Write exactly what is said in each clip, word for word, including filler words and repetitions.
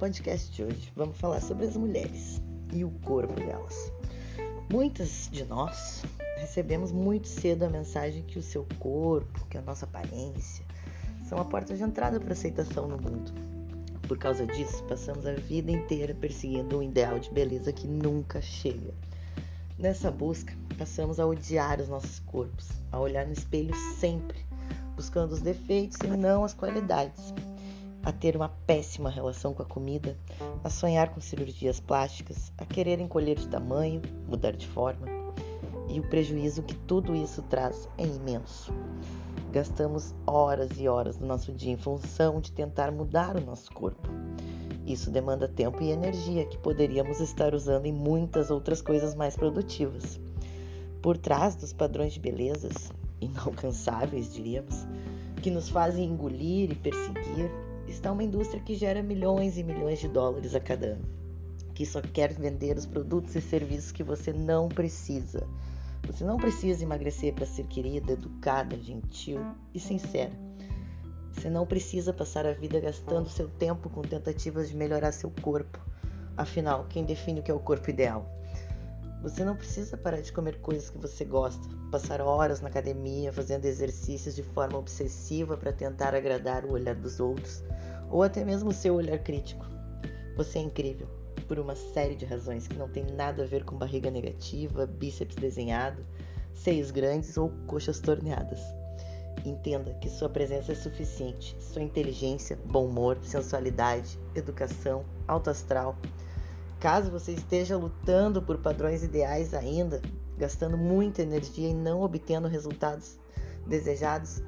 podcast de hoje vamos falar sobre as mulheres e o corpo delas. Muitas de nós recebemos muito cedo a mensagem que o seu corpo, que a nossa aparência, são a porta de entrada para a aceitação no mundo. Por causa disso, passamos a vida inteira perseguindo um ideal de beleza que nunca chega. Nessa busca, passamos a odiar os nossos corpos, a olhar no espelho sempre, buscando os defeitos e não as qualidades, a ter uma péssima relação com a comida, a sonhar com cirurgias plásticas, a querer encolher de tamanho, mudar de forma. E o prejuízo que tudo isso traz é imenso. Gastamos horas e horas do nosso dia em função de tentar mudar o nosso corpo. Isso demanda tempo e energia que poderíamos estar usando em muitas outras coisas mais produtivas. Por trás dos padrões de belezas, inalcançáveis, diríamos, que nos fazem engolir e perseguir, está uma indústria que gera milhões e milhões de dólares a cada ano, que só quer vender os produtos e serviços que você não precisa. Você não precisa emagrecer para ser querida, educada, gentil e sincera. Você não precisa passar a vida gastando seu tempo com tentativas de melhorar seu corpo. Afinal, quem define o que é o corpo ideal? Você não precisa parar de comer coisas que você gosta, passar horas na academia fazendo exercícios de forma obsessiva para tentar agradar o olhar dos outros, ou até mesmo o seu olhar crítico. Você é incrível, por uma série de razões que não tem nada a ver com barriga negativa, bíceps desenhado, seios grandes ou coxas torneadas. Entenda que sua presença é suficiente, sua inteligência, bom humor, sensualidade, educação, alto astral. Caso você esteja lutando por padrões ideais ainda, gastando muita energia e não obtendo resultados desejados,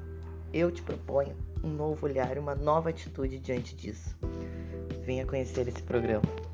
eu te proponho um novo olhar, uma nova atitude diante disso. Venha conhecer esse programa.